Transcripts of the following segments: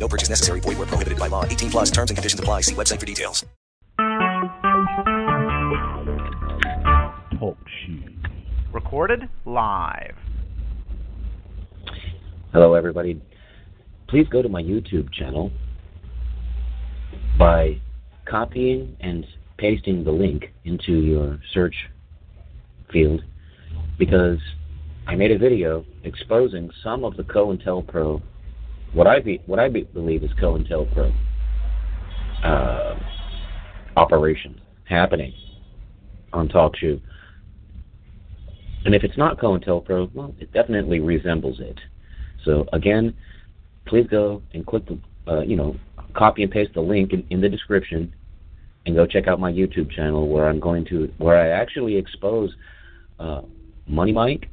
No purchase necessary. Void where prohibited by law. 18 plus terms and conditions apply. See website for details. TalkShoe. Recorded live. Hello, everybody. Please go to my YouTube channel by copying and pasting the link into your search field, because I made a video exposing some of the COINTELPRO, what I believe is COINTELPRO operation happening on TalkShoe. And if it's not COINTELPRO, well, it definitely resembles it. So again, please go and click the, copy and paste the link in the description, and go check out my YouTube channel where I actually expose Money Mike,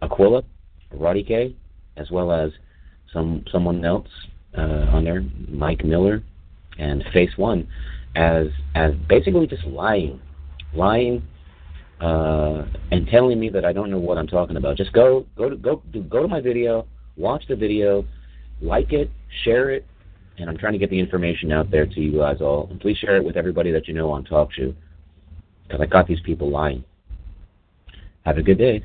Aquila, Roddy K, as well as someone else on there, Mike Miller, and Face One, as basically just lying, and telling me that I don't know what I'm talking about. Just go to my video, watch the video, like it, share it, and I'm trying to get the information out there to you guys all. And please share it with everybody that you know on TalkShoe, because I got these people lying. Have a good day.